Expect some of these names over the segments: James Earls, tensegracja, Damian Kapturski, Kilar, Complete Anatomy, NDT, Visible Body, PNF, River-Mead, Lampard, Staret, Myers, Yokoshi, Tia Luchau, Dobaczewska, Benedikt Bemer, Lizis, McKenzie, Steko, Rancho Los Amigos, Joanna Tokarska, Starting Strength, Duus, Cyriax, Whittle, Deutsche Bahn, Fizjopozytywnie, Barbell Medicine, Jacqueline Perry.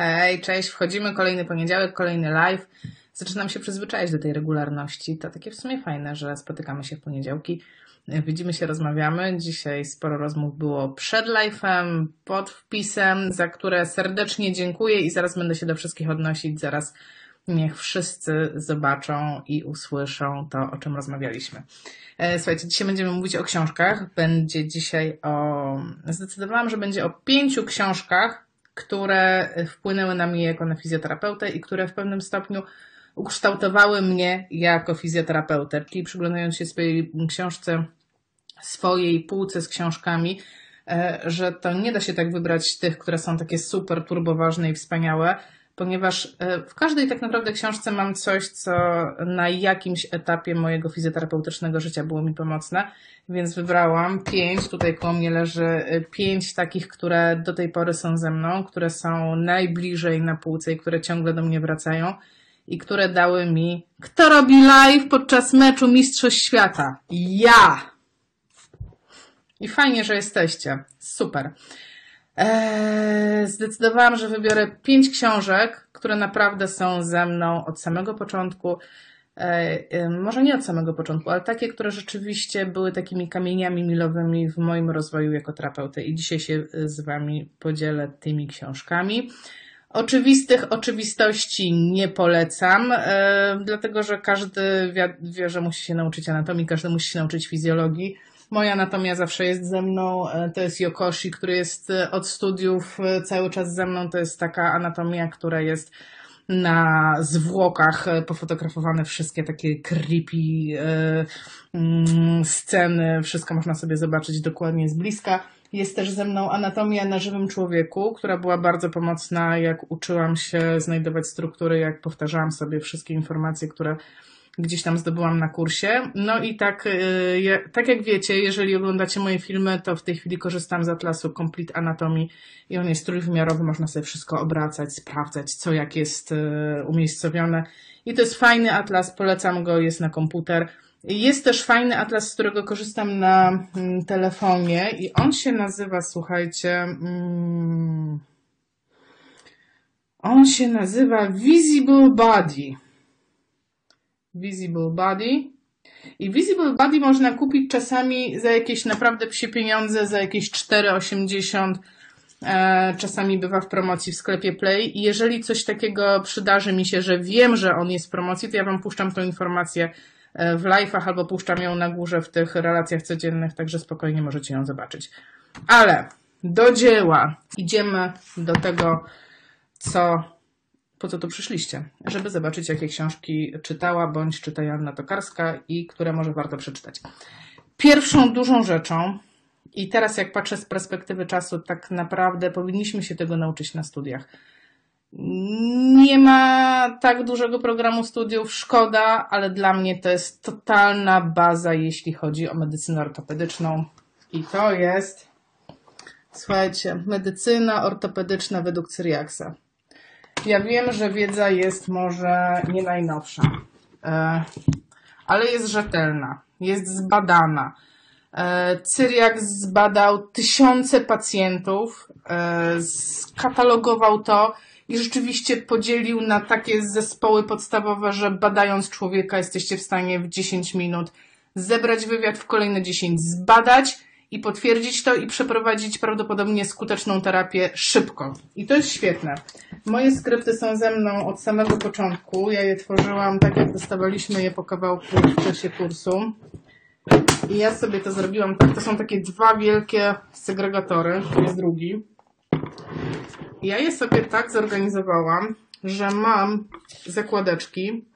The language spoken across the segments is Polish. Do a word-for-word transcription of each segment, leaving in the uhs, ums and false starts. Hej, cześć, wchodzimy, kolejny poniedziałek, kolejny live. Zaczynam się przyzwyczaić do tej regularności. To takie w sumie fajne, że spotykamy się w poniedziałki, widzimy się, rozmawiamy. Dzisiaj sporo rozmów było przed live'em, pod wpisem, za które serdecznie dziękuję i zaraz będę się do wszystkich odnosić. Zaraz niech wszyscy zobaczą i usłyszą to, o czym rozmawialiśmy. Słuchajcie, dzisiaj będziemy mówić o książkach. Będzie dzisiaj o... Zdecydowałam, że będzie o pięciu książkach, które wpłynęły na mnie jako na fizjoterapeutę i które w pewnym stopniu ukształtowały mnie jako fizjoterapeutę. Czyli przyglądając się swojej książce, swojej półce z książkami, że to nie da się tak wybrać tych, które są takie super turboważne i wspaniałe, ponieważ w każdej tak naprawdę książce mam coś, co na jakimś etapie mojego fizjoterapeutycznego życia było mi pomocne, więc wybrałam pięć, tutaj koło mnie leży pięć takich, które do tej pory są ze mną, które są najbliżej na półce i które ciągle do mnie wracają i które dały mi... Kto robi live podczas meczu Mistrzostw Świata? Ja! I fajnie, że jesteście. Super. Eee, zdecydowałam, że wybiorę pięć książek, które naprawdę są ze mną od samego początku. Eee, e, może nie od samego początku, ale takie, które rzeczywiście były takimi kamieniami milowymi w moim rozwoju jako terapeuty. I dzisiaj się z Wami podzielę tymi książkami. Oczywistych oczywistości nie polecam, e, dlatego że każdy wie, wie, że musi się nauczyć anatomii, każdy musi się nauczyć fizjologii. Moja anatomia zawsze jest ze mną, to jest Yokoshi, który jest od studiów cały czas ze mną, to jest taka anatomia, która jest na zwłokach, pofotografowane wszystkie takie creepy sceny, wszystko można sobie zobaczyć dokładnie z bliska. Jest też ze mną anatomia na żywym człowieku, która była bardzo pomocna, jak uczyłam się znajdować struktury, jak powtarzałam sobie wszystkie informacje, które gdzieś tam zdobyłam na kursie. No i tak, yy, tak jak wiecie, jeżeli oglądacie moje filmy, to w tej chwili korzystam z atlasu Complete Anatomy i on jest trójwymiarowy, można sobie wszystko obracać, sprawdzać, co jak jest yy, umiejscowione. I to jest fajny atlas, polecam go, jest na komputer. Jest też fajny atlas, z którego korzystam na mm, telefonie i on się nazywa, słuchajcie... Mm, on się nazywa Visible Body. Visible Body. I Visible Body można kupić czasami za jakieś naprawdę psie pieniądze, za jakieś cztery osiemdziesiąt. E, czasami bywa w promocji w sklepie Play. I jeżeli coś takiego przydarzy mi się, że wiem, że on jest w promocji, to ja Wam puszczam tą informację w live'ach albo puszczam ją na górze w tych relacjach codziennych, także spokojnie możecie ją zobaczyć. Ale do dzieła. Idziemy do tego, co... Po co tu przyszliście? Żeby zobaczyć, jakie książki czytała bądź czyta Joanna Tokarska i które może warto przeczytać. Pierwszą dużą rzeczą, i teraz jak patrzę z perspektywy czasu, tak naprawdę powinniśmy się tego nauczyć na studiach. Nie ma tak dużego programu studiów, szkoda, ale dla mnie to jest totalna baza, jeśli chodzi o medycynę ortopedyczną. I to jest, słuchajcie, medycyna ortopedyczna według Cyriaxa. Ja wiem, że wiedza jest może nie najnowsza, ale jest rzetelna, jest zbadana. Cyriax zbadał tysiące pacjentów, skatalogował to i rzeczywiście podzielił na takie zespoły podstawowe, że badając człowieka jesteście w stanie w dziesięć minut zebrać wywiad, w kolejne dziesięć zbadać i potwierdzić to i przeprowadzić prawdopodobnie skuteczną terapię szybko. I to jest świetne. Moje skrypty są ze mną od samego początku. Ja je tworzyłam tak, jak dostawaliśmy je po kawałku w czasie kursu. I ja sobie to zrobiłam tak. To są takie dwa wielkie segregatory. To jest drugi. I ja je sobie tak zorganizowałam, że mam zakładeczki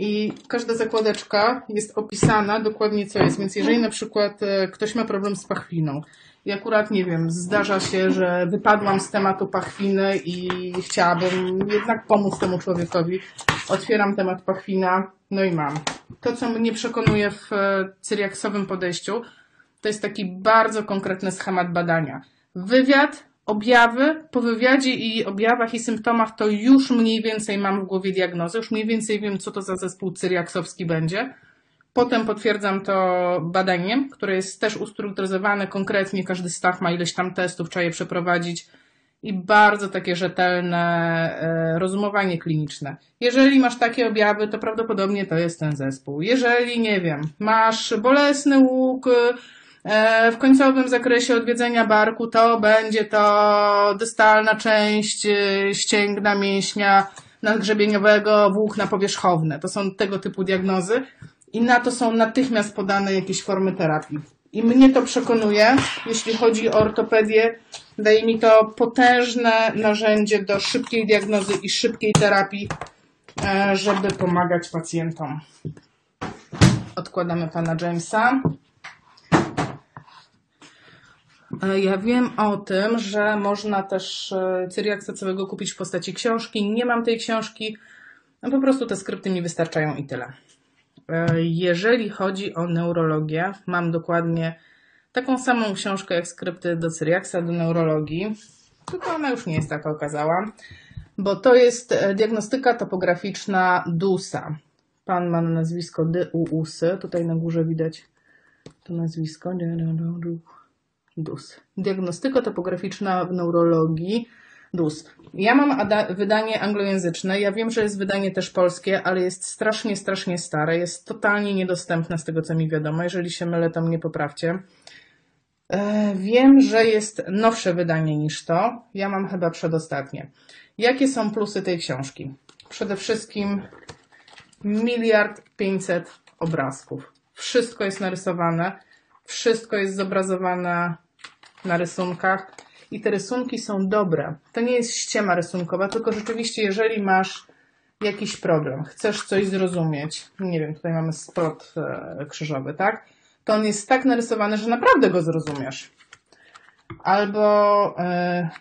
i każda zakładeczka jest opisana dokładnie, co jest. Więc jeżeli na przykład ktoś ma problem z pachwiną i akurat, nie wiem, zdarza się, że wypadłam z tematu pachwiny i chciałabym jednak pomóc temu człowiekowi, otwieram temat pachwina, no i mam. To, co mnie przekonuje w cyriaksowym podejściu, to jest taki bardzo konkretny schemat badania. Wywiad, objawy, po wywiadzie i objawach i symptomach to już mniej więcej mam w głowie diagnozę, już mniej więcej wiem, co to za zespół cyriaksowski będzie. Potem potwierdzam to badaniem, które jest też ustrukturyzowane konkretnie, każdy staw ma ileś tam testów, trzeba je przeprowadzić i bardzo takie rzetelne rozumowanie kliniczne. Jeżeli masz takie objawy, to prawdopodobnie to jest ten zespół. Jeżeli, nie wiem, masz bolesny łuk w końcowym zakresie odwiedzenia barku, to będzie to dystalna część ścięgna mięśnia nadgrzebieniowego, włókna powierzchowne. To są tego typu diagnozy i na to są natychmiast podane jakieś formy terapii. I mnie to przekonuje, jeśli chodzi o ortopedię, daje mi to potężne narzędzie do szybkiej diagnozy i szybkiej terapii, żeby pomagać pacjentom. Odkładamy pana Jamesa. Ja wiem o tym, że można też Cyriaxa całego kupić w postaci książki. Nie mam tej książki. No po prostu te skrypty mi wystarczają i tyle. Jeżeli chodzi o neurologię, mam dokładnie taką samą książkę jak skrypty do Cyriaxa, do neurologii. Tylko ona już nie jest taka okazała. Bo to jest diagnostyka topograficzna Duusa. Pan ma na nazwisko Duusy. Tutaj na górze widać to nazwisko. Duus. Diagnostyka topograficzna w neurologii. Duus. Ja mam wydanie anglojęzyczne. Ja wiem, że jest wydanie też polskie, ale jest strasznie, strasznie stare. Jest totalnie niedostępne z tego, co mi wiadomo. Jeżeli się mylę, to mnie poprawcie. E, wiem, że jest nowsze wydanie niż to. Ja mam chyba przedostatnie. Jakie są plusy tej książki? Przede wszystkim miliard pięćset obrazków. Wszystko jest narysowane. Wszystko jest zobrazowane na rysunkach i te rysunki są dobre. To nie jest ściema rysunkowa, tylko rzeczywiście jeżeli masz jakiś problem, chcesz coś zrozumieć, nie wiem, tutaj mamy splot krzyżowy, tak? To on jest tak narysowany, że naprawdę go zrozumiesz. Albo,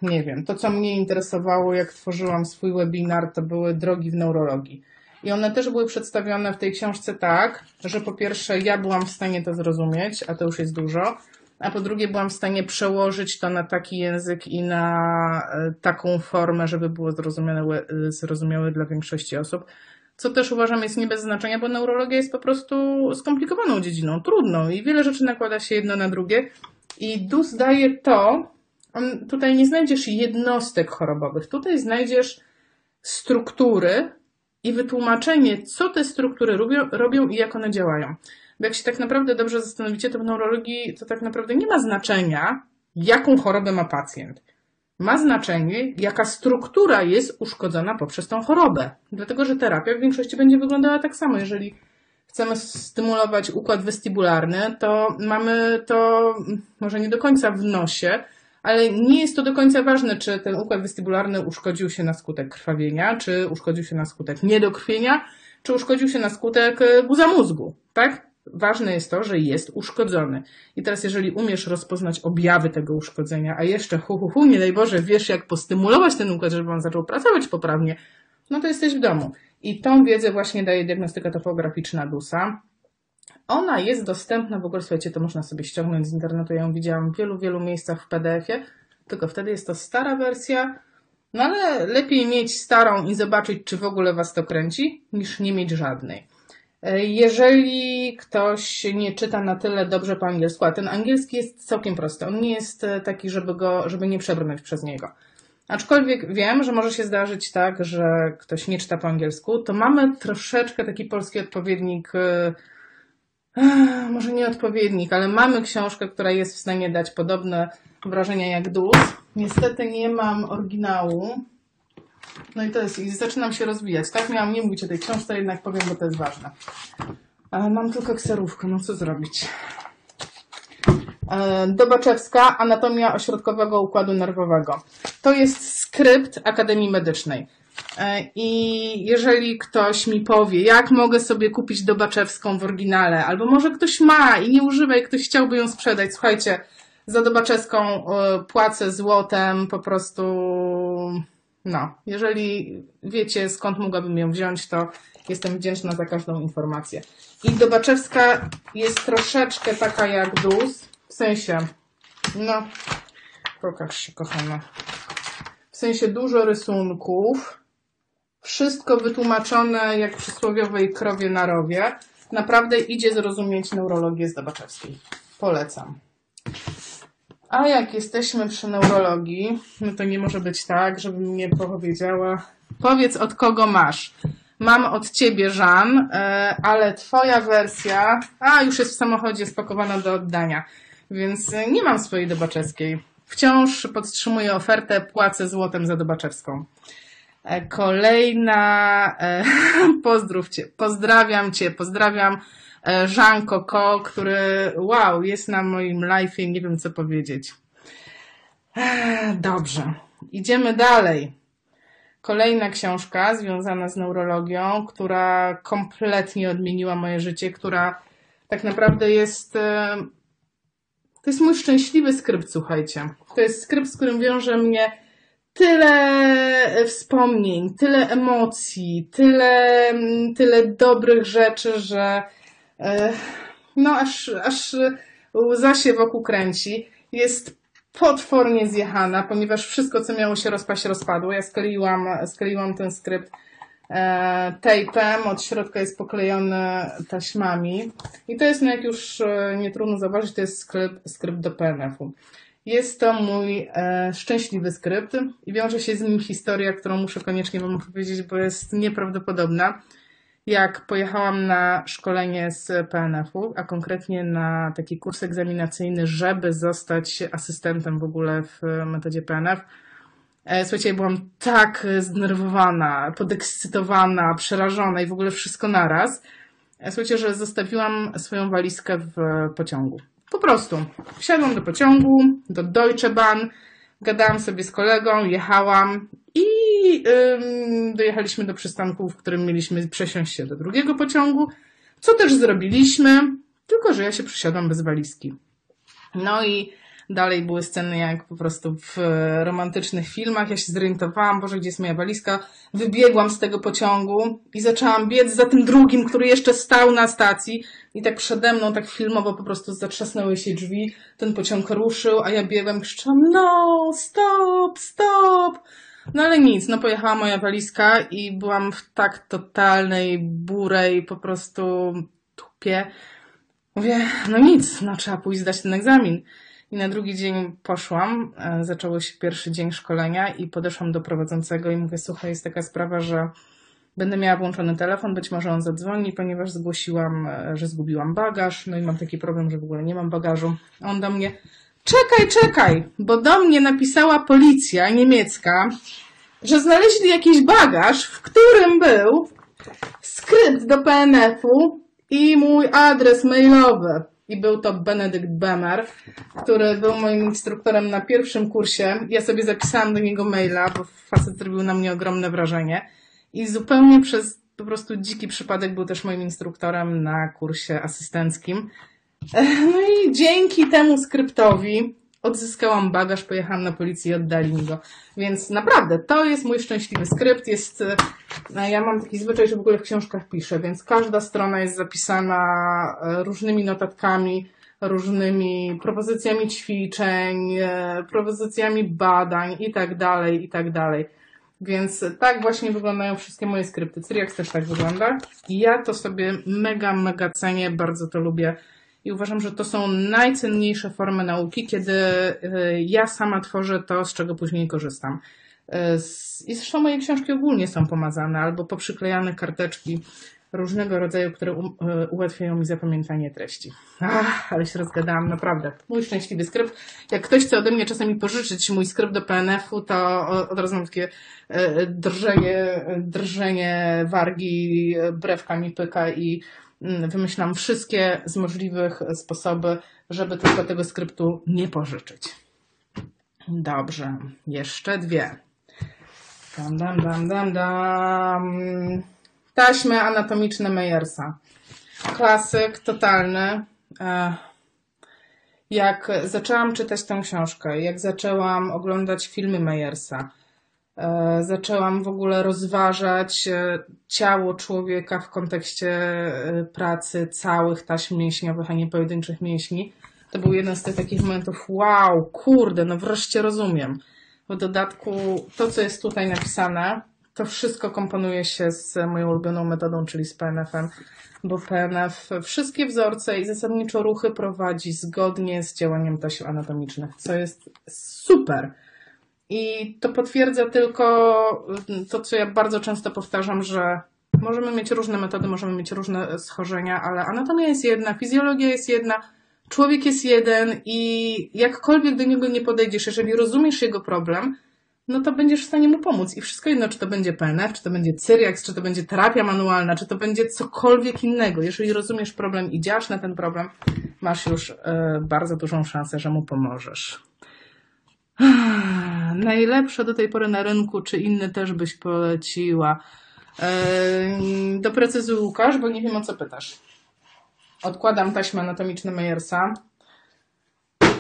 nie wiem, to co mnie interesowało, jak tworzyłam swój webinar, to były drogi w neurologii. I one też były przedstawione w tej książce tak, że po pierwsze ja byłam w stanie to zrozumieć, a to już jest dużo, a po drugie byłam w stanie przełożyć to na taki język i na taką formę, żeby było zrozumiałe, zrozumiałe dla większości osób, co też uważam jest nie bez znaczenia, bo neurologia jest po prostu skomplikowaną dziedziną, trudną i wiele rzeczy nakłada się jedno na drugie i Duus daje to, on, tutaj nie znajdziesz jednostek chorobowych, tutaj znajdziesz struktury, i wytłumaczenie, co te struktury robią, robią i jak one działają. Bo jak się tak naprawdę dobrze zastanowicie, to w neurologii to tak naprawdę nie ma znaczenia, jaką chorobę ma pacjent. Ma znaczenie, jaka struktura jest uszkodzona poprzez tą chorobę. Dlatego, że terapia w większości będzie wyglądała tak samo. Jeżeli chcemy stymulować układ westybularny, to mamy to może nie do końca w nosie, ale nie jest to do końca ważne, czy ten układ westybularny uszkodził się na skutek krwawienia, czy uszkodził się na skutek niedokrwienia, czy uszkodził się na skutek guza mózgu, tak? Ważne jest to, że jest uszkodzony. I teraz jeżeli umiesz rozpoznać objawy tego uszkodzenia, a jeszcze hu, hu, hu, nie daj Boże, wiesz jak postymulować ten układ, żeby on zaczął pracować poprawnie, no to jesteś w domu. I tą wiedzę właśnie daje diagnostyka topograficzna Duusa. Ona jest dostępna, w ogóle słuchajcie, to można sobie ściągnąć z internetu, ja ją widziałam w wielu, wielu miejscach w P D F-ie, tylko wtedy jest to stara wersja, no ale lepiej mieć starą i zobaczyć, czy w ogóle Was to kręci, niż nie mieć żadnej. Jeżeli ktoś nie czyta na tyle dobrze po angielsku, a ten angielski jest całkiem prosty, on nie jest taki, żeby go, żeby nie przebrnąć przez niego. Aczkolwiek wiem, że może się zdarzyć tak, że ktoś nie czyta po angielsku, to mamy troszeczkę taki polski odpowiednik, może nie odpowiednik, ale mamy książkę, która jest w stanie dać podobne wrażenia jak Duus. Niestety nie mam oryginału. No i to jest, i zaczynam się rozwijać. Tak miałam nie mówić o tej książce, jednak powiem, bo to jest ważne. Ale mam tylko kserówkę, no co zrobić. Dobaczewska, anatomia ośrodkowego układu nerwowego. To jest skrypt Akademii Medycznej. I jeżeli ktoś mi powie, jak mogę sobie kupić Dobaczewską w oryginale, albo może ktoś ma i nie używa i ktoś chciałby ją sprzedać, słuchajcie, za Dobaczewską płacę złotem, po prostu, no, jeżeli wiecie skąd mogłabym ją wziąć, to jestem wdzięczna za każdą informację. I Dobaczewska jest troszeczkę taka jak Duus, w sensie, no, pokaż się kochana, w sensie dużo rysunków, wszystko wytłumaczone jak przysłowiowej krowie na rowie. Naprawdę idzie zrozumieć neurologię z Dobaczewskiej. Polecam. A jak jesteśmy przy neurologii, no to nie może być tak, żebym nie powiedziała. Powiedz, od kogo masz. Mam od ciebie, Żan, ale twoja wersja... A, już jest w samochodzie spakowana do oddania, więc nie mam swojej Dobaczewskiej. Wciąż podtrzymuję ofertę, płacę złotem za Dobaczewską. Kolejna... Pozdrów cię. Pozdrawiam cię, pozdrawiam Jean Coco, który wow, jest na moim live'ie, nie wiem co powiedzieć. Dobrze, idziemy dalej. Kolejna książka związana z neurologią, która kompletnie odmieniła moje życie, która tak naprawdę jest... To jest mój szczęśliwy skrypt, słuchajcie. To jest skrypt, z którym wiąże mnie tyle wspomnień, tyle emocji, tyle, tyle dobrych rzeczy, że no aż, aż łza się wokół kręci. Jest potwornie zjechana, ponieważ wszystko, co miało się rozpaść, rozpadło. Ja skleiłam, skleiłam ten skrypt e, tejpem, od środka jest poklejony taśmami. I to jest, no jak już nie trudno zauważyć, to jest skrypt, skrypt do P N F-u. Jest to mój e, szczęśliwy skrypt i wiąże się z nim historia, którą muszę koniecznie wam opowiedzieć, bo jest nieprawdopodobna. Jak pojechałam na szkolenie z P N F-u, a konkretnie na taki kurs egzaminacyjny, żeby zostać asystentem w ogóle w metodzie P N F. Słuchajcie, byłam tak zdenerwowana, podekscytowana, przerażona i w ogóle wszystko naraz. Słuchajcie, że zostawiłam swoją walizkę w pociągu. Po prostu. Wsiadłam do pociągu, do Deutsche Bahn, gadałam sobie z kolegą, jechałam i ym, dojechaliśmy do przystanku, w którym mieliśmy przesiąść się do drugiego pociągu, co też zrobiliśmy, tylko że ja się przesiadłam bez walizki. No i dalej były sceny jak po prostu w romantycznych filmach. Ja się zorientowałam, Boże, gdzie jest moja walizka? Wybiegłam z tego pociągu i zaczęłam biec za tym drugim, który jeszcze stał na stacji i tak przede mną, tak filmowo po prostu zatrzasnęły się drzwi, ten pociąg ruszył, a ja biegłam, krzyczałam, no, stop, stop. No ale nic, no pojechała moja walizka i byłam w tak totalnej burej, po prostu tupie. Mówię, no nic, no trzeba pójść zdać ten egzamin. I na drugi dzień poszłam, zaczęło się pierwszy dzień szkolenia i podeszłam do prowadzącego i mówię, słuchaj, jest taka sprawa, że będę miała włączony telefon, być może on zadzwoni, ponieważ zgłosiłam, że zgubiłam bagaż, no i mam taki problem, że w ogóle nie mam bagażu. A on do mnie, czekaj, czekaj, bo do mnie napisała policja niemiecka, że znaleźli jakiś bagaż, w którym był skrypt do P N F-u i mój adres mailowy. I był to Benedikt Bemer, który był moim instruktorem na pierwszym kursie. Ja sobie zapisałam do niego maila, bo facet zrobił na mnie ogromne wrażenie. I zupełnie przez po prostu dziki przypadek był też moim instruktorem na kursie asystenckim. No i dzięki temu skryptowi odzyskałam bagaż, pojechałam na policję i oddali mi go. Więc naprawdę, to jest mój szczęśliwy skrypt. Jest, ja mam taki zwyczaj, że w ogóle w książkach piszę, więc każda strona jest zapisana różnymi notatkami, różnymi propozycjami ćwiczeń, propozycjami badań i tak dalej, i tak dalej. Więc tak właśnie wyglądają wszystkie moje skrypty. Cyriax też tak wygląda. I ja to sobie mega, mega cenię, bardzo to lubię. I uważam, że to są najcenniejsze formy nauki, kiedy ja sama tworzę to, z czego później korzystam. I zresztą moje książki ogólnie są pomazane albo poprzyklejane karteczki różnego rodzaju, które ułatwiają mi zapamiętanie treści. Ach, ale się rozgadałam, naprawdę. Mój szczęśliwy skrypt. Jak ktoś chce ode mnie czasami pożyczyć mój skrypt do P N F-u, to od razu mam takie drżenie, drżenie wargi, brewka mi pyka i wymyślam wszystkie z możliwych sposoby, żeby tylko tego skryptu nie pożyczyć. Dobrze, jeszcze dwie. Dam, dam, dam, dam, dam. Taśmy anatomiczne Myersa. Klasyk totalny. Jak zaczęłam czytać tę książkę, jak zaczęłam oglądać filmy Myersa, zaczęłam w ogóle rozważać ciało człowieka w kontekście pracy całych taśm mięśniowych, a nie pojedynczych mięśni. To był jeden z tych takich momentów, wow, kurde, no wreszcie rozumiem. W dodatku to, co jest tutaj napisane, to wszystko komponuje się z moją ulubioną metodą, czyli z P N F-em, bo P N F wszystkie wzorce i zasadniczo ruchy prowadzi zgodnie z działaniem tasił anatomicznych, co jest super. I to potwierdza tylko to, co ja bardzo często powtarzam, że możemy mieć różne metody, możemy mieć różne schorzenia, ale anatomia jest jedna, fizjologia jest jedna, człowiek jest jeden i jakkolwiek do niego nie podejdziesz, jeżeli rozumiesz jego problem, no to będziesz w stanie mu pomóc. I wszystko jedno, czy to będzie P N F, czy to będzie Cyriax, czy to będzie terapia manualna, czy to będzie cokolwiek innego. Jeżeli rozumiesz problem i działasz na ten problem, masz już y, bardzo dużą szansę, że mu pomożesz. Najlepsze do tej pory na rynku, czy inny też byś poleciła? Yy, doprecyzuj Łukasz, bo nie wiem, o co pytasz. Odkładam taśmy anatomiczne Myersa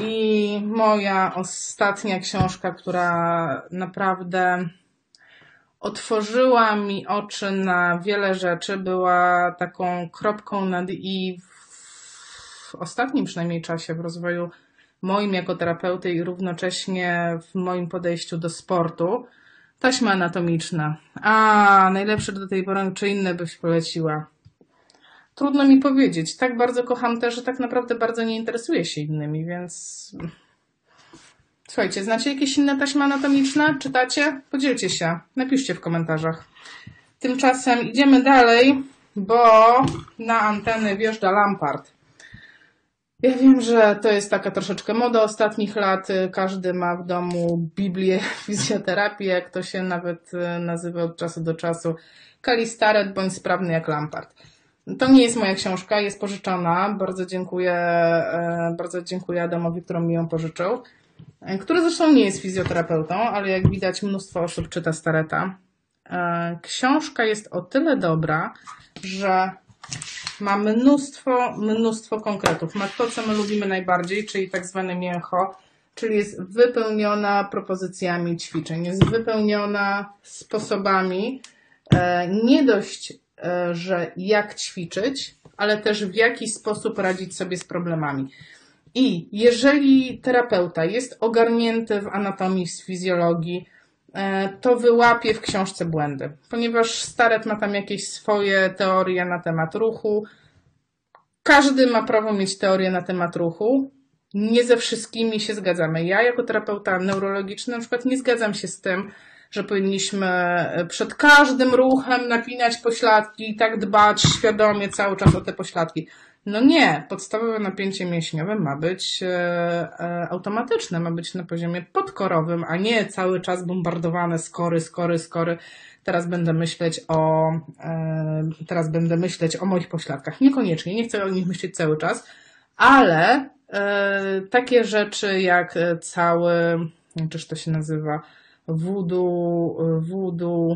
i moja ostatnia książka, która naprawdę otworzyła mi oczy na wiele rzeczy, była taką kropką nad i w ostatnim przynajmniej czasie w rozwoju moim jako terapeuty i równocześnie w moim podejściu do sportu. Taśma anatomiczna. A, najlepsze do tej pory, czy inne byś poleciła? Trudno mi powiedzieć. Tak bardzo kocham też, że tak naprawdę bardzo nie interesuję się innymi, więc... Słuchajcie, znacie jakieś inne taśmy anatomiczne? Czytacie? Podzielcie się. Napiszcie w komentarzach. Tymczasem idziemy dalej, bo na anteny wjeżdża Lampard. Ja wiem, że to jest taka troszeczkę moda ostatnich lat. Każdy ma w domu Biblię fizjoterapii, jak to się nawet nazywa od czasu do czasu. Staret bądź sprawny jak Lampard. To nie jest moja książka, jest pożyczona. Bardzo dziękuję, bardzo dziękuję Adamowi, który mi ją pożyczył. Który zresztą nie jest fizjoterapeutą, ale jak widać mnóstwo osób czyta Stareta. Książka jest o tyle dobra, że ma mnóstwo, mnóstwo konkretów. Ma to, co my lubimy najbardziej, czyli tak zwane mięcho, czyli jest wypełniona propozycjami ćwiczeń, jest wypełniona sposobami, e, nie dość, e, że jak ćwiczyć, ale też w jaki sposób radzić sobie z problemami. I jeżeli terapeuta jest ogarnięty w anatomii, w fizjologii, to wyłapie w książce błędy, ponieważ Staret ma tam jakieś swoje teorie na temat ruchu. Każdy ma prawo mieć teorię na temat ruchu. Nie ze wszystkimi się zgadzamy. Ja jako terapeuta neurologiczny na przykład nie zgadzam się z tym, że powinniśmy przed każdym ruchem napinać pośladki i tak dbać świadomie cały czas o te pośladki. No nie, podstawowe napięcie mięśniowe ma być e, e, automatyczne, ma być na poziomie podkorowym, a nie cały czas bombardowane skory, skory, skory. Teraz będę myśleć o e, teraz będę myśleć o moich pośladkach. Niekoniecznie, nie chcę o nich myśleć cały czas, ale e, takie rzeczy jak cały, nie wiem, czyż to się nazywa, voodoo, voodoo,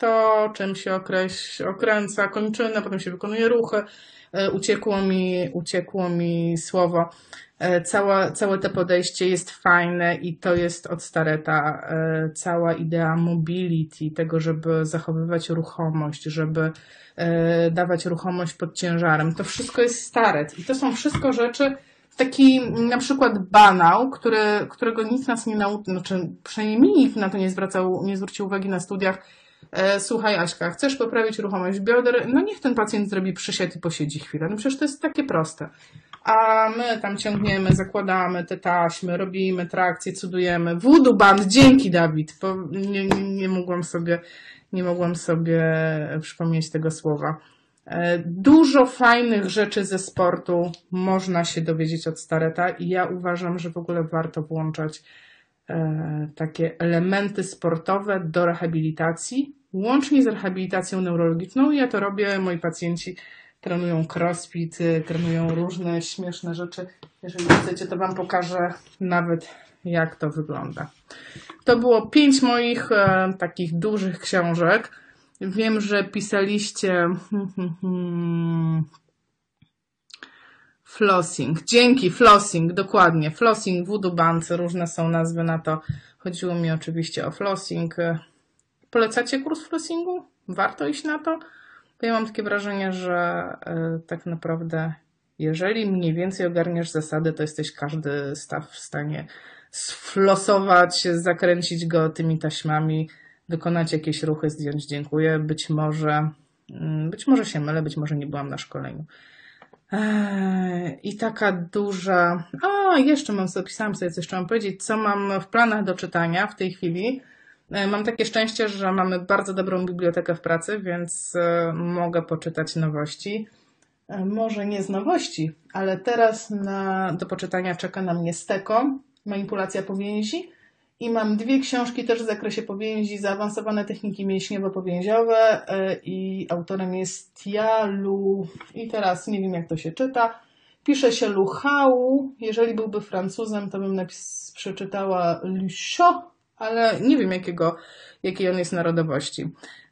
to, czym się okreś, okręca kończynę, potem się wykonuje ruchy, uciekło mi, uciekło mi słowo. Cała, całe to podejście jest fajne i to jest od Stareta. Cała idea mobility, tego, żeby zachowywać ruchomość, żeby dawać ruchomość pod ciężarem, to wszystko jest Staret i to są wszystko rzeczy, taki na przykład banał, który, którego nikt nas nie nauczył, znaczy przynajmniej nikt na to nie zwracał, nie zwrócił uwagi na studiach. Słuchaj Aśka, chcesz poprawić ruchomość bioder? No niech ten pacjent zrobi przysiad i posiedzi chwilę. No przecież to jest takie proste. A my tam ciągniemy, zakładamy te taśmy, robimy trakcję, cudujemy. Voodoo band, dzięki Dawid. Bo nie, nie, mogłam sobie, nie mogłam sobie przypomnieć tego słowa. Dużo fajnych rzeczy ze sportu można się dowiedzieć od Stareta i ja uważam, że w ogóle warto włączać takie elementy sportowe do rehabilitacji, łącznie z rehabilitacją neurologiczną. Ja to robię, moi pacjenci trenują crossfit, trenują różne śmieszne rzeczy. Jeżeli chcecie, to Wam pokażę nawet, jak to wygląda. To było pięć moich e, takich dużych książek. Wiem, że pisaliście hmm, hmm, hmm, flossing. Dzięki, flossing, dokładnie. Flossing, voodoo band, różne są nazwy na to. Chodziło mi oczywiście o flossing. Polecacie kurs flossingu? Warto iść na to? Bo ja mam takie wrażenie, że y, tak naprawdę jeżeli mniej więcej ogarniesz zasady, to jesteś każdy staw w stanie sflosować, zakręcić go tymi taśmami, wykonać jakieś ruchy, zdjąć dziękuję. Być może, być może się mylę, być może nie byłam na szkoleniu. I taka duża... A, jeszcze mam, zapisałam sobie, co jeszcze mam powiedzieć, co mam w planach do czytania w tej chwili. Mam takie szczęście, że mamy bardzo dobrą bibliotekę w pracy, więc mogę poczytać nowości. Może nie z nowości, ale teraz na, do poczytania czeka na mnie Steko, manipulacja powięzi. I mam dwie książki też w zakresie powięzi, zaawansowane techniki mięśniowo-powięziowe i autorem jest Tia Lu... I teraz nie wiem, jak to się czyta. Pisze się Luchau. Jeżeli byłby Francuzem, to bym napis... przeczytała Luchau, ale nie wiem, jakiego, jakiej on jest narodowości.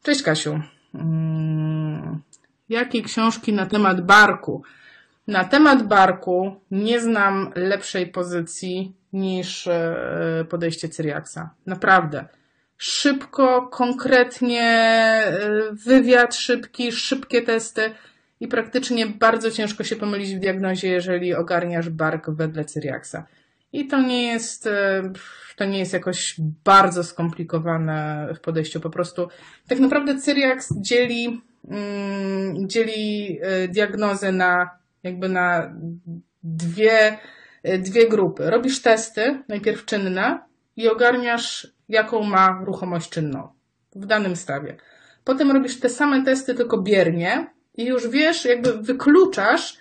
Cześć, Kasiu. Hmm. Jakie książki na temat barku? Na temat barku nie znam lepszej pozycji niż podejście Cyriaxa. Naprawdę. Szybko, konkretnie, wywiad szybki, szybkie testy i praktycznie bardzo ciężko się pomylić w diagnozie, jeżeli ogarniasz bark wedle Cyriaxa. I to nie jest, to nie jest jakoś bardzo skomplikowane w podejściu. Po prostu tak naprawdę Cyriax dzieli, dzieli diagnozę na jakby na dwie, dwie grupy. Robisz testy, najpierw czynne i ogarniasz, jaką ma ruchomość czynną w danym stawie. Potem robisz te same testy, tylko biernie i już wiesz, jakby wykluczasz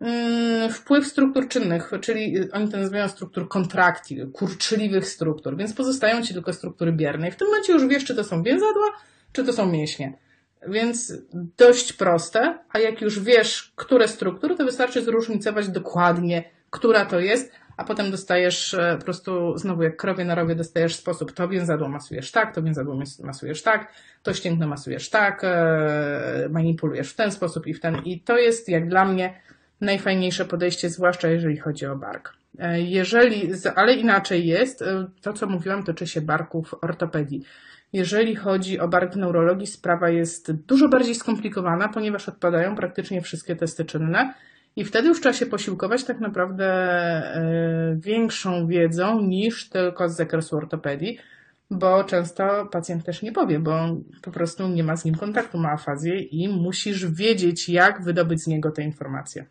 mm, wpływ struktur czynnych, czyli oni to nazywają struktur kontraktil, kurczyliwych struktur, więc pozostają ci tylko struktury bierne. I w tym momencie już wiesz, czy to są więzadła, czy to są mięśnie. Więc dość proste, a jak już wiesz, które struktury, to wystarczy zróżnicować dokładnie, która to jest, a potem dostajesz po prostu, znowu jak krowie na rowie, dostajesz sposób, to więzadło masujesz tak, to więzadło masujesz tak, to ścięgno masujesz tak, manipulujesz w ten sposób i w ten. I to jest, jak dla mnie, najfajniejsze podejście, zwłaszcza jeżeli chodzi o bark. Jeżeli, ale inaczej jest, to co mówiłam, toczy się barków ortopedii. Jeżeli chodzi o bark w neurologii, sprawa jest dużo bardziej skomplikowana, ponieważ odpadają praktycznie wszystkie testy czynne i wtedy już trzeba się posiłkować tak naprawdę większą wiedzą niż tylko z zakresu ortopedii, bo często pacjent też nie powie, bo po prostu nie ma z nim kontaktu, ma afazję i musisz wiedzieć, jak wydobyć z niego te informacje.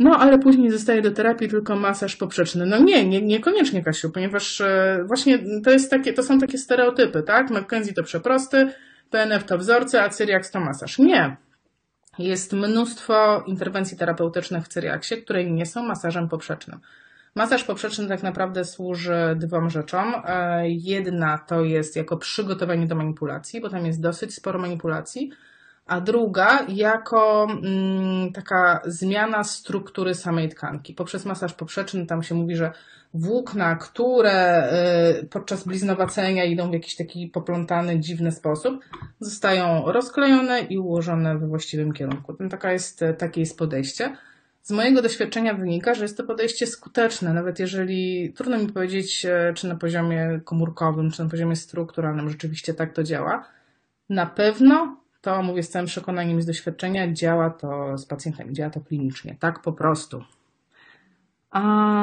No, ale później zostaje do terapii tylko masaż poprzeczny. No nie, nie niekoniecznie, Kasiu, ponieważ właśnie to, jest takie, to są takie stereotypy, tak? McKenzie to przeprosty, P N F to wzorce, a Cyriax to masaż. Nie. Jest mnóstwo interwencji terapeutycznych w Cyriaxie, które nie są masażem poprzecznym. Masaż poprzeczny tak naprawdę służy dwom rzeczom. Jedna to jest jako przygotowanie do manipulacji, bo tam jest dosyć sporo manipulacji, a druga jako mm, taka zmiana struktury samej tkanki. Poprzez masaż poprzeczny tam się mówi, że włókna, które y, podczas bliznowacenia idą w jakiś taki poplątany, dziwny sposób, zostają rozklejone i ułożone we właściwym kierunku. No, taka jest, takie jest podejście. Z mojego doświadczenia wynika, że jest to podejście skuteczne, nawet jeżeli trudno mi powiedzieć, czy na poziomie komórkowym, czy na poziomie strukturalnym rzeczywiście tak to działa. Na pewno to mówię z całym przekonaniem z doświadczenia, działa to z pacjentami, działa to klinicznie, tak po prostu. A,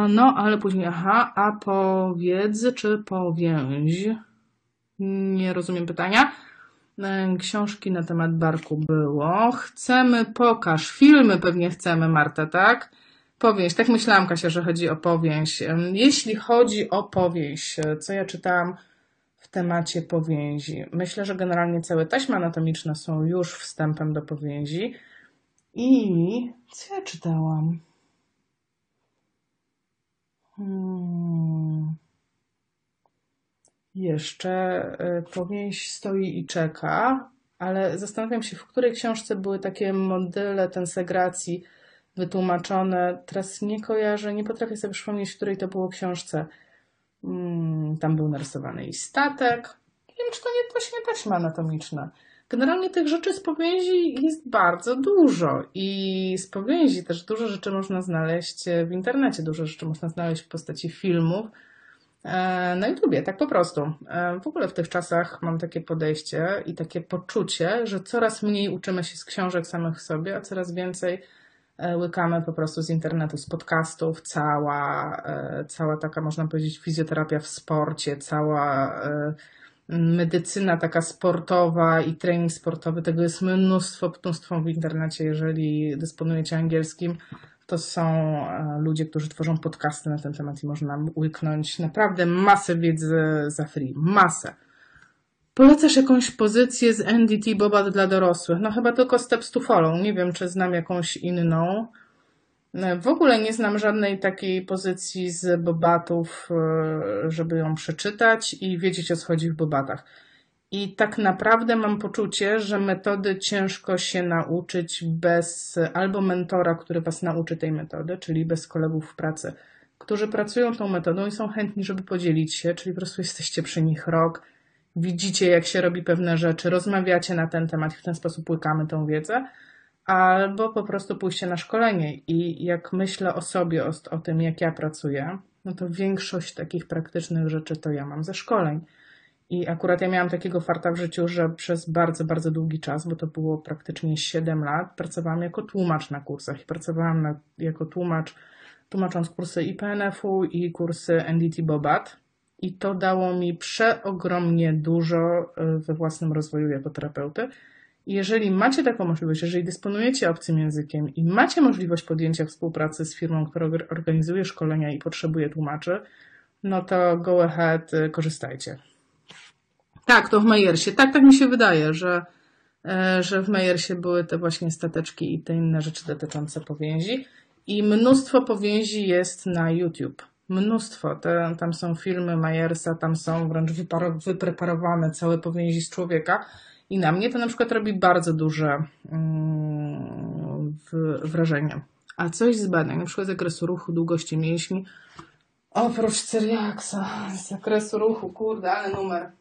no, ale później, aha, a powiedz czy powięź? Nie rozumiem pytania. Książki na temat barku było. Chcemy, pokaż, filmy pewnie chcemy, Marta, tak? Powięź, tak myślałam, Kasia, że chodzi o powięź. Jeśli chodzi o powięź, co ja czytałam w temacie powięzi. Myślę, że generalnie całe taśmy anatomiczne są już wstępem do powięzi. I co ja czytałam? Hmm. Jeszcze powięź stoi i czeka, ale zastanawiam się, w której książce były takie modele tensegracji wytłumaczone. Teraz nie kojarzę, nie potrafię sobie przypomnieć, w której to było książce. Tam był narysowany i statek. Nie wiem, czy to nie właśnie taśma anatomiczna. Generalnie tych rzeczy z powięzi jest bardzo dużo i z powięzi też dużo rzeczy można znaleźć w internecie, dużo rzeczy można znaleźć w postaci filmów na YouTubie, tak po prostu. W ogóle w tych czasach mam takie podejście i takie poczucie, że coraz mniej uczymy się z książek samych sobie, a coraz więcej łykamy po prostu z internetu, z podcastów, cała, cała taka, można powiedzieć, fizjoterapia w sporcie, cała medycyna taka sportowa i trening sportowy, tego jest mnóstwo, mnóstwo w internecie. Jeżeli dysponujecie angielskim, to są ludzie, którzy tworzą podcasty na ten temat i można łyknąć naprawdę masę wiedzy za free, masę. Polecasz jakąś pozycję z N D T Boba dla dorosłych? No chyba tylko Steps to Follow. Nie wiem, czy znam jakąś inną. W ogóle nie znam żadnej takiej pozycji z bobatów, żeby ją przeczytać i wiedzieć, o co chodzi w bobatach. I tak naprawdę mam poczucie, że metody ciężko się nauczyć bez albo mentora, który was nauczy tej metody, czyli bez kolegów w pracy, którzy pracują tą metodą i są chętni, żeby podzielić się, czyli po prostu jesteście przy nich rok, widzicie, jak się robi pewne rzeczy, rozmawiacie na ten temat i w ten sposób łykamy tą wiedzę, albo po prostu pójście na szkolenie. I jak myślę o sobie, o, o tym, jak ja pracuję, no to większość takich praktycznych rzeczy to ja mam ze szkoleń. I akurat ja miałam takiego farta w życiu, że przez bardzo, bardzo długi czas, bo to było praktycznie siedem lat, pracowałam jako tłumacz na kursach i pracowałam na, jako tłumacz, tłumacząc kursy i P N F u, i kursy N D T Bobat. I to dało mi przeogromnie dużo we własnym rozwoju jako terapeuty. Jeżeli macie taką możliwość, jeżeli dysponujecie obcym językiem i macie możliwość podjęcia współpracy z firmą, która organizuje szkolenia i potrzebuje tłumaczy, no to go ahead, korzystajcie. Tak, to w Myersie. Tak, tak mi się wydaje, że, że w Myersie były te właśnie stateczki i te inne rzeczy dotyczące powięzi. I mnóstwo powięzi jest na YouTube. Mnóstwo. Te, tam są filmy Myersa, tam są wręcz wyparo- wypreparowane całe powięzi z człowieka. I na mnie to na przykład robi bardzo duże mm, w, wrażenie. A coś z badań, na przykład z zakresu ruchu, długości mięśni, oprócz Cyriaxa, z zakresu ruchu, kurde, ale numer.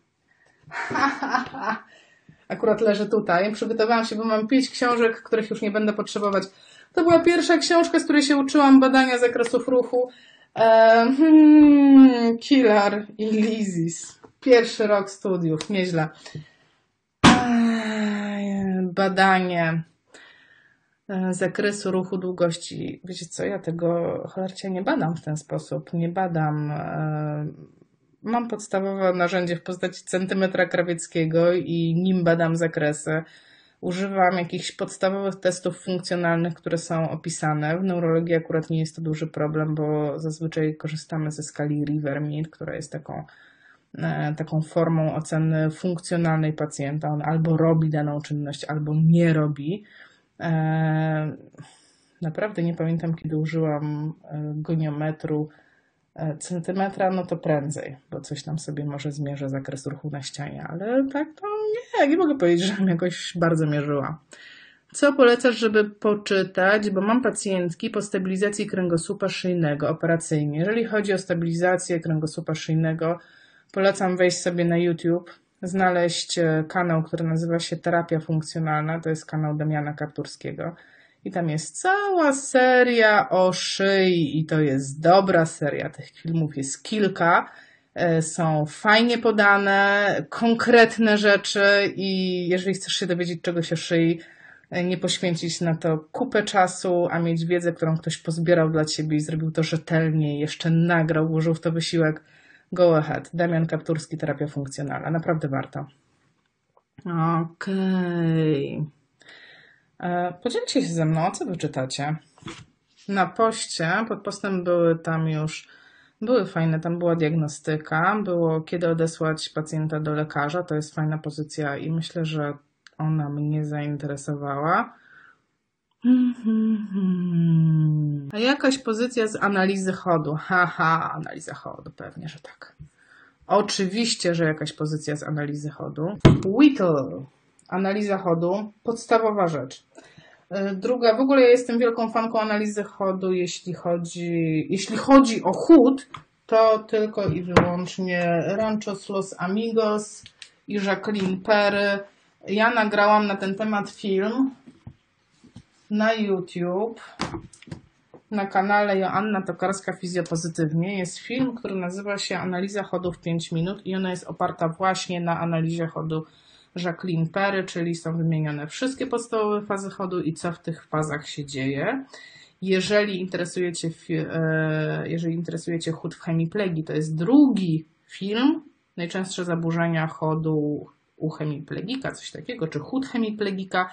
Akurat leży tutaj. Przygotowałam się, bo mam pięć książek, których już nie będę potrzebować. To była pierwsza książka, z której się uczyłam badania zakresów ruchu. Eee, hmm, Kilar i Lizis. Pierwszy rok studiów, nieźle. Badanie zakresu ruchu, długości. Wiecie co, ja tego cholercie nie badam w ten sposób. Nie badam. Mam podstawowe narzędzie w postaci centymetra krawieckiego i nim badam zakresy. Używam jakichś podstawowych testów funkcjonalnych, które są opisane. W neurologii akurat nie jest to duży problem, bo zazwyczaj korzystamy ze skali River-Mead, która jest taką taką formą oceny funkcjonalnej pacjenta. On albo robi daną czynność, albo nie robi. Naprawdę nie pamiętam, kiedy użyłam goniometru, centymetra, no to prędzej, bo coś tam sobie może zmierzę zakres ruchu na ścianie, ale tak to nie, nie mogę powiedzieć, żebym jakoś bardzo mierzyła. Co polecasz, żeby poczytać, bo mam pacjentki po stabilizacji kręgosłupa szyjnego operacyjnie. Jeżeli chodzi o stabilizację kręgosłupa szyjnego, polecam wejść sobie na YouTube, znaleźć kanał, który nazywa się Terapia Funkcjonalna, to jest kanał Damiana Kapturskiego i tam jest cała seria o szyi i to jest dobra seria, tych filmów jest kilka, są fajnie podane, konkretne rzeczy i jeżeli chcesz się dowiedzieć czegoś o szyi, nie poświęcić na to kupę czasu, a mieć wiedzę, którą ktoś pozbierał dla ciebie i zrobił to rzetelnie, jeszcze nagrał, włożył w to wysiłek, go ahead. Damian Kapturski, terapia funkcjonalna. Naprawdę warto. Okej. Okay. Podzielcie się ze mną, co wy czytacie. Na poście, pod postem były tam już, były fajne, tam była diagnostyka, było kiedy odesłać pacjenta do lekarza, to jest fajna pozycja i myślę, że ona mnie zainteresowała. Mm-hmm. A jakaś pozycja z analizy chodu. Haha, analiza chodu, pewnie, że tak. Oczywiście, że jakaś pozycja z analizy chodu. Whittle. Analiza chodu, podstawowa rzecz. Druga, w ogóle ja jestem wielką fanką analizy chodu, jeśli chodzi, jeśli chodzi o chód, to tylko i wyłącznie Rancho Los Amigos i Jacqueline Perry. Ja nagrałam na ten temat film na YouTube, na kanale Joanna Tokarska Fizjopozytywnie jest film, który nazywa się Analiza chodu w pięć minut i ona jest oparta właśnie na analizie chodu Jacqueline Perry, czyli są wymienione wszystkie podstawowe fazy chodu i co w tych fazach się dzieje. Jeżeli interesujecie, jeżeli interesujecie chód w hemiplegii, to jest drugi film najczęstsze zaburzenia chodu u hemiplegika, coś takiego, czy chód hemiplegika.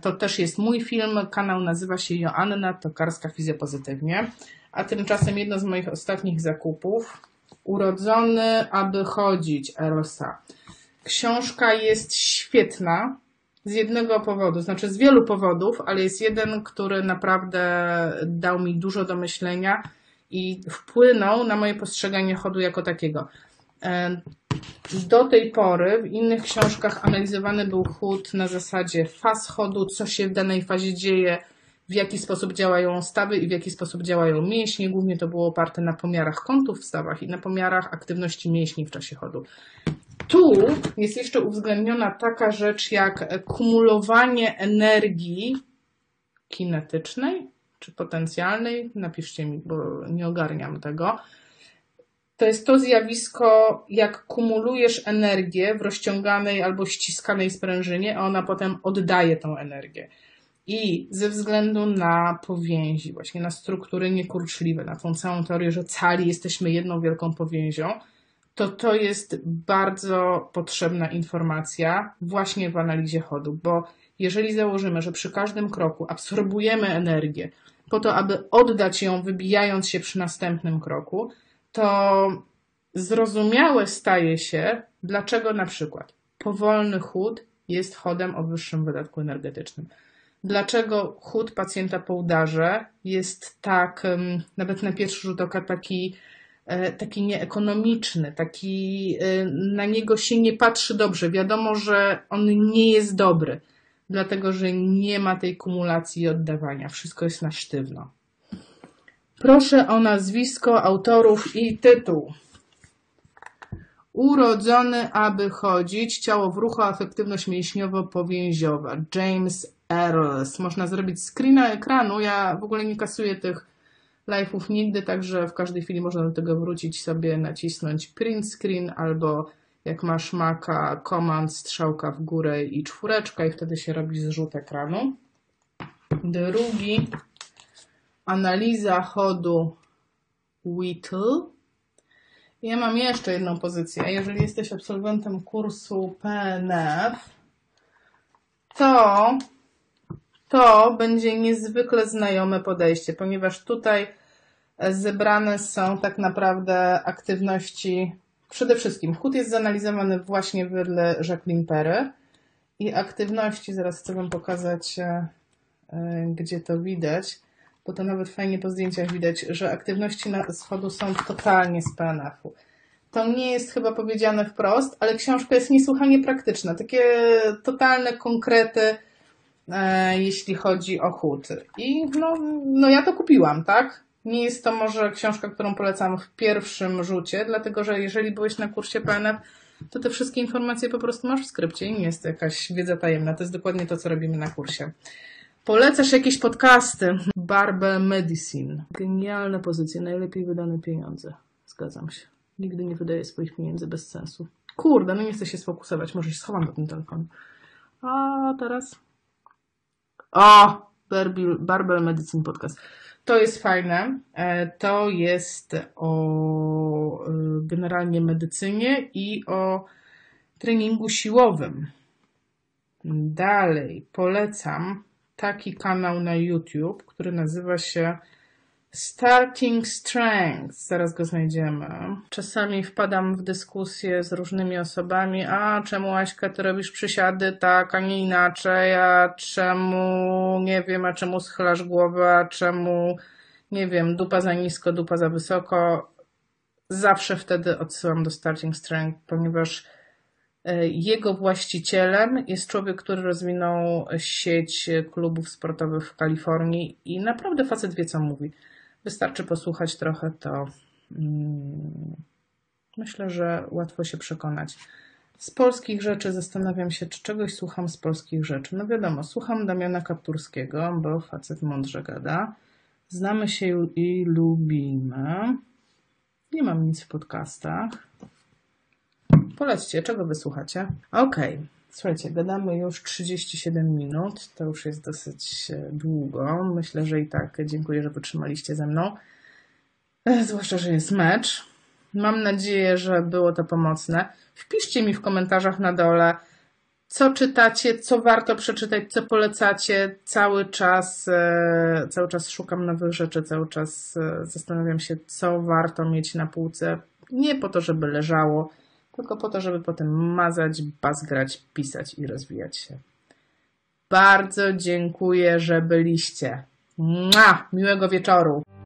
To też jest mój film, kanał nazywa się Joanna Tokarska Fizjopozytywnie. A tymczasem jedno z moich ostatnich zakupów, Urodzony, aby chodzić, Earlsa. Książka jest świetna z jednego powodu, znaczy z wielu powodów, ale jest jeden, który naprawdę dał mi dużo do myślenia i wpłynął na moje postrzeganie chodu jako takiego. Do tej pory w innych książkach analizowany był chód na zasadzie faz chodu, co się w danej fazie dzieje, w jaki sposób działają stawy i w jaki sposób działają mięśnie. Głównie to było oparte na pomiarach kątów w stawach i na pomiarach aktywności mięśni w czasie chodu. Tu jest jeszcze uwzględniona taka rzecz jak kumulowanie energii kinetycznej czy potencjalnej. Napiszcie mi, bo nie ogarniam tego. To jest to zjawisko, jak kumulujesz energię w rozciąganej albo ściskanej sprężynie, a ona potem oddaje tą energię. I ze względu na powięzi, właśnie na struktury niekurczliwe, na tą całą teorię, że cali jesteśmy jedną wielką powięzią, to to jest bardzo potrzebna informacja właśnie w analizie chodu, bo jeżeli założymy, że przy każdym kroku absorbujemy energię po to, aby oddać ją, wybijając się przy następnym kroku, to zrozumiałe staje się, dlaczego na przykład powolny chód jest chodem o wyższym wydatku energetycznym. Dlaczego chód pacjenta po udarze jest tak, nawet na pierwszy rzut oka, taki, taki nieekonomiczny, taki, na niego się nie patrzy dobrze. Wiadomo, że on nie jest dobry, dlatego że nie ma tej kumulacji i oddawania. Wszystko jest na sztywno. Proszę o nazwisko autorów i tytuł. Urodzony, aby chodzić. Ciało w ruchu, efektywność mięśniowo-powięziowa. James Earls. Można zrobić screena ekranu. Ja w ogóle nie kasuję tych live'ów nigdy, także w każdej chwili można do tego wrócić sobie, nacisnąć print screen albo jak masz Maca, command, strzałka w górę i czwóreczka i wtedy się robi zrzut ekranu. Drugi. Analiza chodu Whittle. Ja mam jeszcze jedną pozycję. Jeżeli jesteś absolwentem kursu P N F, to to będzie niezwykle znajome podejście, ponieważ tutaj zebrane są tak naprawdę aktywności. Przede wszystkim chód jest zanalizowany właśnie w Wedle Jacqueline Perry i aktywności, zaraz chcę wam pokazać, gdzie to widać, bo to nawet fajnie po zdjęciach widać, że aktywności na schodu są totalnie z P N F-u. To nie jest chyba powiedziane wprost, ale książka jest niesłychanie praktyczna. Takie totalne konkrety, e, jeśli chodzi o chód. I no, no ja to kupiłam, tak? Nie jest to może książka, którą polecam w pierwszym rzucie, dlatego że jeżeli byłeś na kursie P N F, to te wszystkie informacje po prostu masz w skrypcie i nie jest to jakaś wiedza tajemna. To jest dokładnie to, co robimy na kursie. Polecasz jakieś podcasty? Barbell Medicine. Genialne pozycje, najlepiej wydane pieniądze. Zgadzam się. Nigdy nie wydaję swoich pieniędzy bez sensu. Kurde, no nie chcę się sfokusować, może się schowam do ten telefon. A teraz... O! Barbell Medicine Podcast. To jest fajne. To jest o generalnie medycynie i o treningu siłowym. Dalej polecam taki kanał na YouTube, który nazywa się Starting Strength. Zaraz go znajdziemy. Czasami wpadam w dyskusję z różnymi osobami. A czemu, Aśka, ty robisz przysiady tak, a nie inaczej? A czemu, nie wiem, a czemu schylasz głowę? A czemu, nie wiem, dupa za nisko, dupa za wysoko? Zawsze wtedy odsyłam do Starting Strength, ponieważ jego właścicielem jest człowiek, który rozwinął sieć klubów sportowych w Kalifornii i naprawdę facet wie, co mówi. Wystarczy posłuchać trochę, to hmm, myślę, że łatwo się przekonać. Z polskich rzeczy zastanawiam się, czy czegoś słucham z polskich rzeczy. No wiadomo, słucham Damiana Kapturskiego, bo facet mądrze gada. Znamy się i lubimy. Nie mam nic w podcastach. Polećcie, czego wysłuchacie. Okej, okay. Słuchajcie, gadamy już trzydzieści siedem minut, to już jest dosyć długo. Myślę, że i tak dziękuję, że wytrzymaliście ze mną. Zwłaszcza, że jest mecz. Mam nadzieję, że było to pomocne. Wpiszcie mi w komentarzach na dole, co czytacie, co warto przeczytać, co polecacie. Cały czas, cały czas szukam nowych rzeczy, cały czas zastanawiam się, co warto mieć na półce. Nie po to, żeby leżało, tylko po to, żeby potem mazać, bazgrać, pisać i rozwijać się. Bardzo dziękuję, że byliście. Mua! Miłego wieczoru!